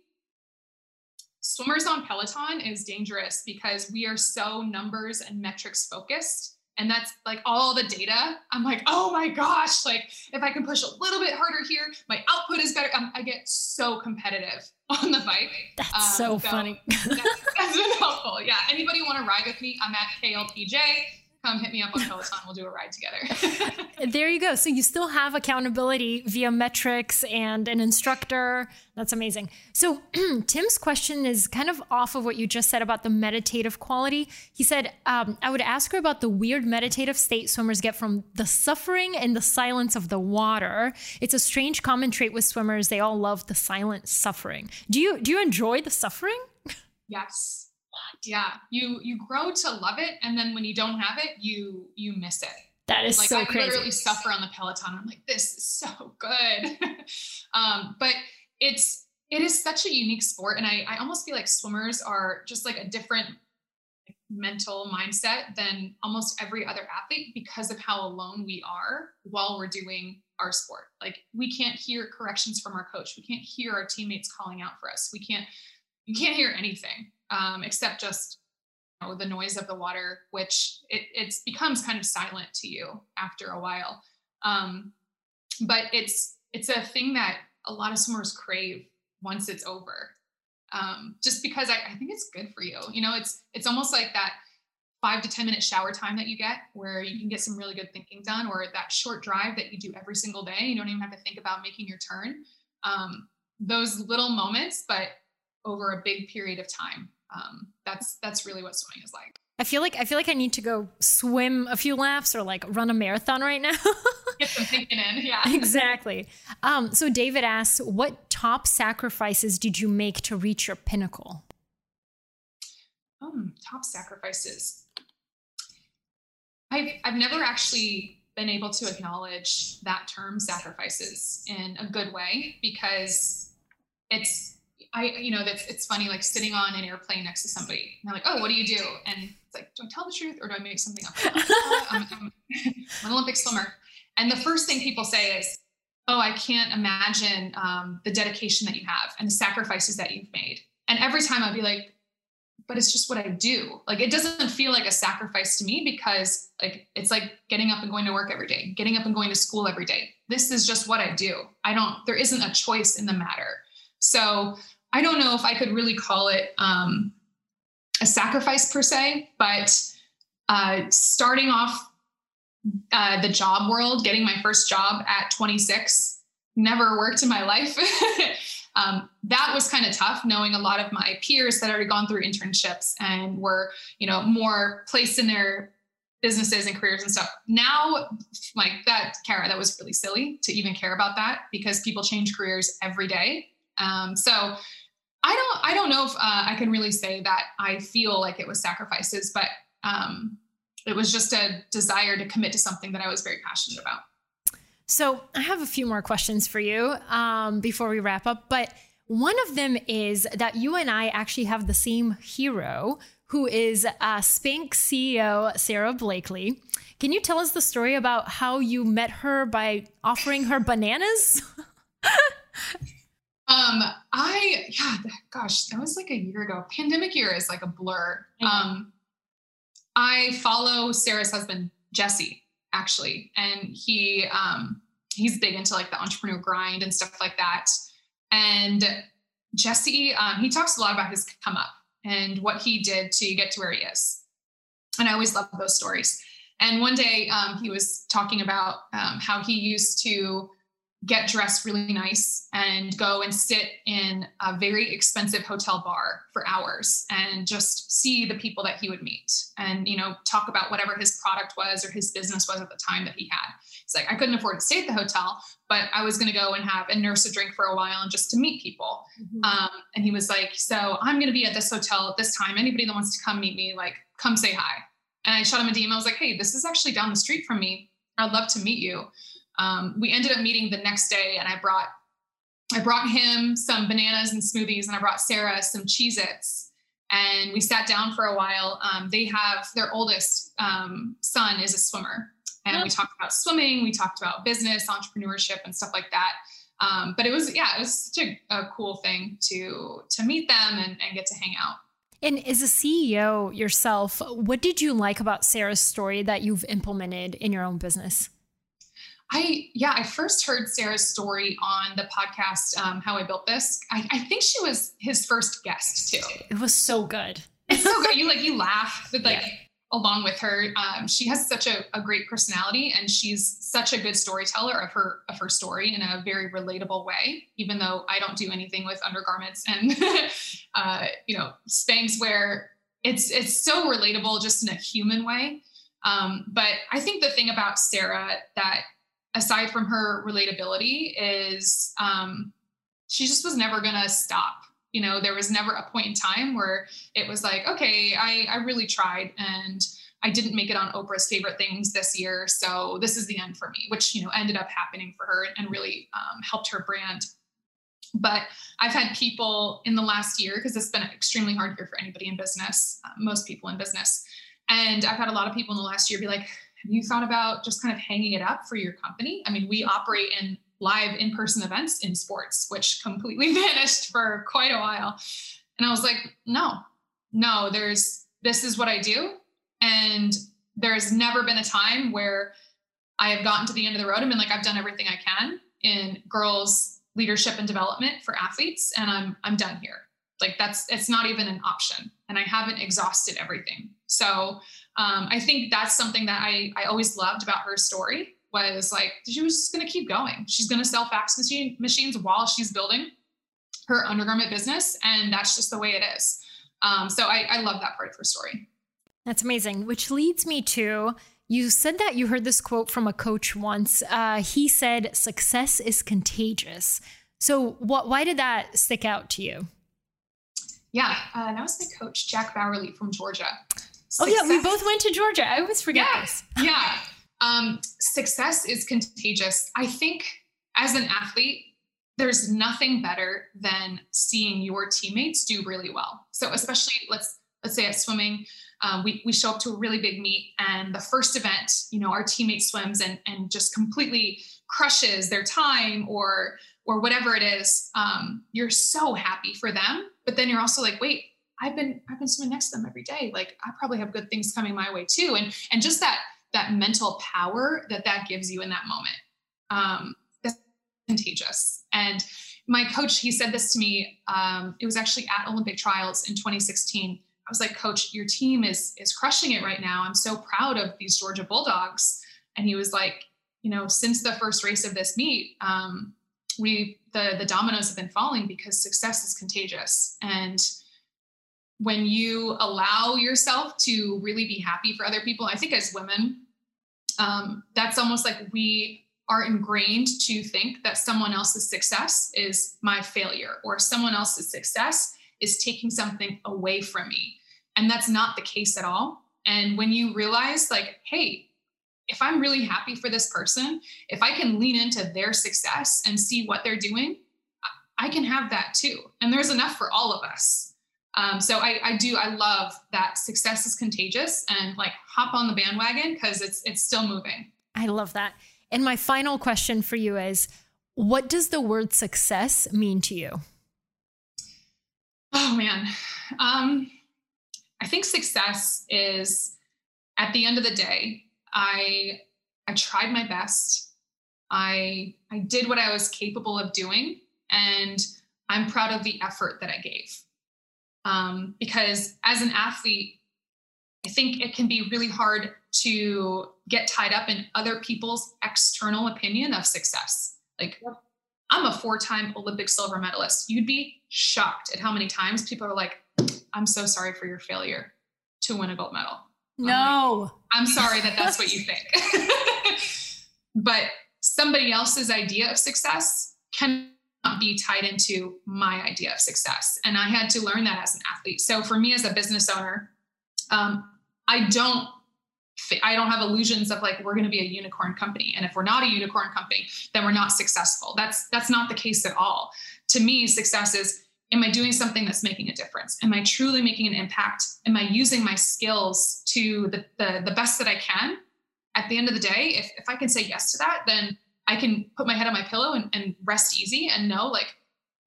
Swimmers on Peloton is dangerous because we are so numbers and metrics focused. And that's like all the data. I'm like, oh my gosh, like if I can push a little bit harder here, my output is better. I get so competitive on the bike. That's so funny. That's been helpful. Yeah. Anybody want to ride with me? I'm at KLPJ. Come hit me up on Peloton. We'll do a ride together. There you go. So you still have accountability via metrics and an instructor. That's amazing. So Tim's question is kind of off of what you just said about the meditative quality. He said, I would ask her about the weird meditative state swimmers get from the suffering and the silence of the water. It's a strange common trait with swimmers. They all love the silent suffering. Do you enjoy the suffering? Yes. Yeah. You grow to love it. And then when you don't have it, you miss it. That is like, so crazy. I literally suffer on the Peloton. I'm like, this is so good. But it is such a unique sport. And I almost feel like swimmers are just like a different mental mindset than almost every other athlete because of how alone we are while we're doing our sport. Like we can't hear corrections from our coach. We can't hear our teammates calling out for us. You can't hear anything. Except just, you know, the noise of the water, which it becomes kind of silent to you after a while. But it's a thing that a lot of swimmers crave once it's over, just because I think it's good for you. You know, it's almost like that 5 to 10 minute shower time that you get where you can get some really good thinking done, or that short drive that you do every single day. You don't even have to think about making your turn. Those little moments, but over a big period of time. That's really what swimming is like. I feel like I need to go swim a few laps or like run a marathon right now. Get some thinking in. Yeah, exactly. So David asks, what top sacrifices did you make to reach your pinnacle? Top sacrifices. I've never actually been able to acknowledge that term sacrifices in a good way, because it's funny, like sitting on an airplane next to somebody and they're like, oh, what do you do? And it's like, do I tell the truth or do I make something up? I'm an Olympic swimmer. And the first thing people say is, oh, I can't imagine the dedication that you have and the sacrifices that you've made. And every time I'd be like, but it's just what I do. Like, it doesn't feel like a sacrifice to me because like, it's like getting up and going to work every day, getting up and going to school every day. This is just what I do. There isn't a choice in the matter. So I don't know if I could really call it a sacrifice per se, but starting off the job world, getting my first job at 26, never worked in my life. That was kind of tough, knowing a lot of my peers that had already gone through internships and were, you know, more placed in their businesses and careers and stuff. Now, like that, Kara, that was really silly to even care about that because people change careers every day. So I don't know if I can really say that I feel like it was sacrifices, but it was just a desire to commit to something that I was very passionate about. So I have a few more questions for you before we wrap up, but one of them is that you and I actually have the same hero, who is Spanx CEO, Sarah Blakely. Can you tell us the story about how you met her by offering her bananas? That was like a year ago. Pandemic year is like a blur. I follow Sarah's husband, Jesse, actually. And he's big into like the entrepreneur grind and stuff like that. And Jesse, he talks a lot about his come up and what he did to get to where he is. And I always love those stories. And one day, he was talking about, how he used to get dressed really nice and go and sit in a very expensive hotel bar for hours and just see the people that he would meet and, you know, talk about whatever his product was or his business was at the time that he had. It's like, I couldn't afford to stay at the hotel, but I was going to go and have and nurse a drink for a while and just to meet people. Mm-hmm. And he was like, so I'm going to be at this hotel at this time. Anybody that wants to come meet me, like, come say hi. And I shot him a DM. I was like, hey, this is actually down the street from me. I'd love to meet you. We ended up meeting the next day, and I brought him some bananas and smoothies, and I brought Sarah some Cheez-Its, and we sat down for a while. They have their oldest, son is a swimmer, and we talked about swimming. We talked about business, entrepreneurship, and stuff like that. But it was such a cool thing to meet them and get to hang out. And as a CEO yourself, what did you like about Sarah's story that you've implemented in your own business? I first heard Sarah's story on the podcast, How I Built This. I think she was his first guest too. It was so good. It's so good. You laugh along with her. She has such a great personality, and she's such a good storyteller of her story in a very relatable way, even though I don't do anything with undergarments and, Spanx, where it's so relatable just in a human way. But I think the thing about Sarah that, aside from her relatability, is she just was never going to stop. You know, there was never a point in time where it was like, okay, I really tried and I didn't make it on Oprah's Favorite Things this year, so this is the end for me, which, you know, ended up happening for her and really helped her brand. But I've had people in the last year, because it's been an extremely hard year for anybody in business, most people in business. And I've had a lot of people in the last year be like, have you thought about just kind of hanging it up for your company? I mean, we operate in live in-person events in sports, which completely vanished for quite a while. And I was like, no, this is what I do. And there's never been a time where I have gotten to the end of the road and been like, I've done everything I can in girls leadership and development for athletes. And I'm done here. Like it's not even an option. And I haven't exhausted everything. So, I think that's something that I always loved about her story, was like, she was just going to keep going. She's going to sell fax machines while she's building her undergarment business. And that's just the way it is. So I love that part of her story. That's amazing. Which leads me to, you said that you heard this quote from a coach once. He said, success is contagious. So why did that stick out to you? Yeah. That was my coach, Jack Bauerle from Georgia. Success. Oh yeah. We both went to Georgia. I always forget this. Yeah. Success is contagious. I think as an athlete, there's nothing better than seeing your teammates do really well. So especially let's say at swimming, we show up to a really big meet, and the first event, you know, our teammate swims and just completely crushes their time or whatever it is. You're so happy for them, but then you're also like, wait, I've been swimming next to them every day. Like, I probably have good things coming my way too. And just that mental power that gives you in that moment, that's contagious. And my coach, he said this to me, it was actually at Olympic trials in 2016. I was like, coach, your team is crushing it right now. I'm so proud of these Georgia Bulldogs. And he was like, you know, since the first race of this meet, the dominoes have been falling, because success is contagious. And when you allow yourself to really be happy for other people, I think as women, that's almost like we are ingrained to think that someone else's success is my failure, or someone else's success is taking something away from me. And that's not the case at all. And when you realize, like, hey, if I'm really happy for this person, if I can lean into their success and see what they're doing, I can have that too. And there's enough for all of us. So I love that success is contagious, and like, hop on the bandwagon because it's still moving. I love that. And my final question for you is, what does the word success mean to you? Oh man. I think success is, at the end of the day, I tried my best. I did what I was capable of doing, and I'm proud of the effort that I gave. Because as an athlete, I think it can be really hard to get tied up in other people's external opinion of success. Like, I'm a 4-time Olympic silver medalist. You'd be shocked at how many times people are like, I'm so sorry for your failure to win a gold medal. No, I'm sorry that that's what you think. But somebody else's idea of success cannot be tied into my idea of success. And I had to learn that as an athlete. So for me as a business owner, I don't have illusions of like, we're going to be a unicorn company. And if we're not a unicorn company, then we're not successful. That's not the case at all. To me, success is, am I doing something that's making a difference? Am I truly making an impact? Am I using my skills to the best that I can? At the end of the day, if I can say yes to that, then I can put my head on my pillow and rest easy and know, like,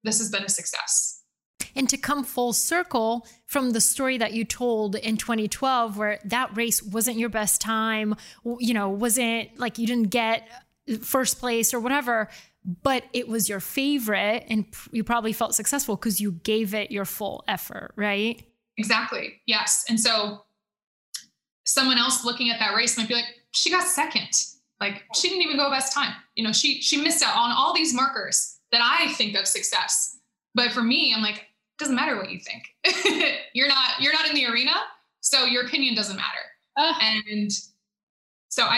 this has been a success. And to come full circle from the story that you told in 2012, where that race wasn't your best time, you know, wasn't like you didn't get first place or whatever, but it was your favorite and you probably felt successful because you gave it your full effort, right? Exactly. Yes. And so someone else looking at that race might be like, she got second. Like, she didn't even go best time. You know, she missed out on all these markers that I think of success. But for me, I'm like, it doesn't matter what you think. You're not in the arena. So your opinion doesn't matter. And so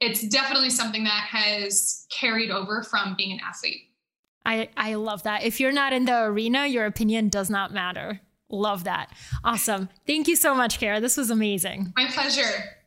it's definitely something that has carried over from being an athlete. I love that. If you're not in the arena, your opinion does not matter. Love that. Awesome. Thank you so much, Kara. This was amazing. My pleasure.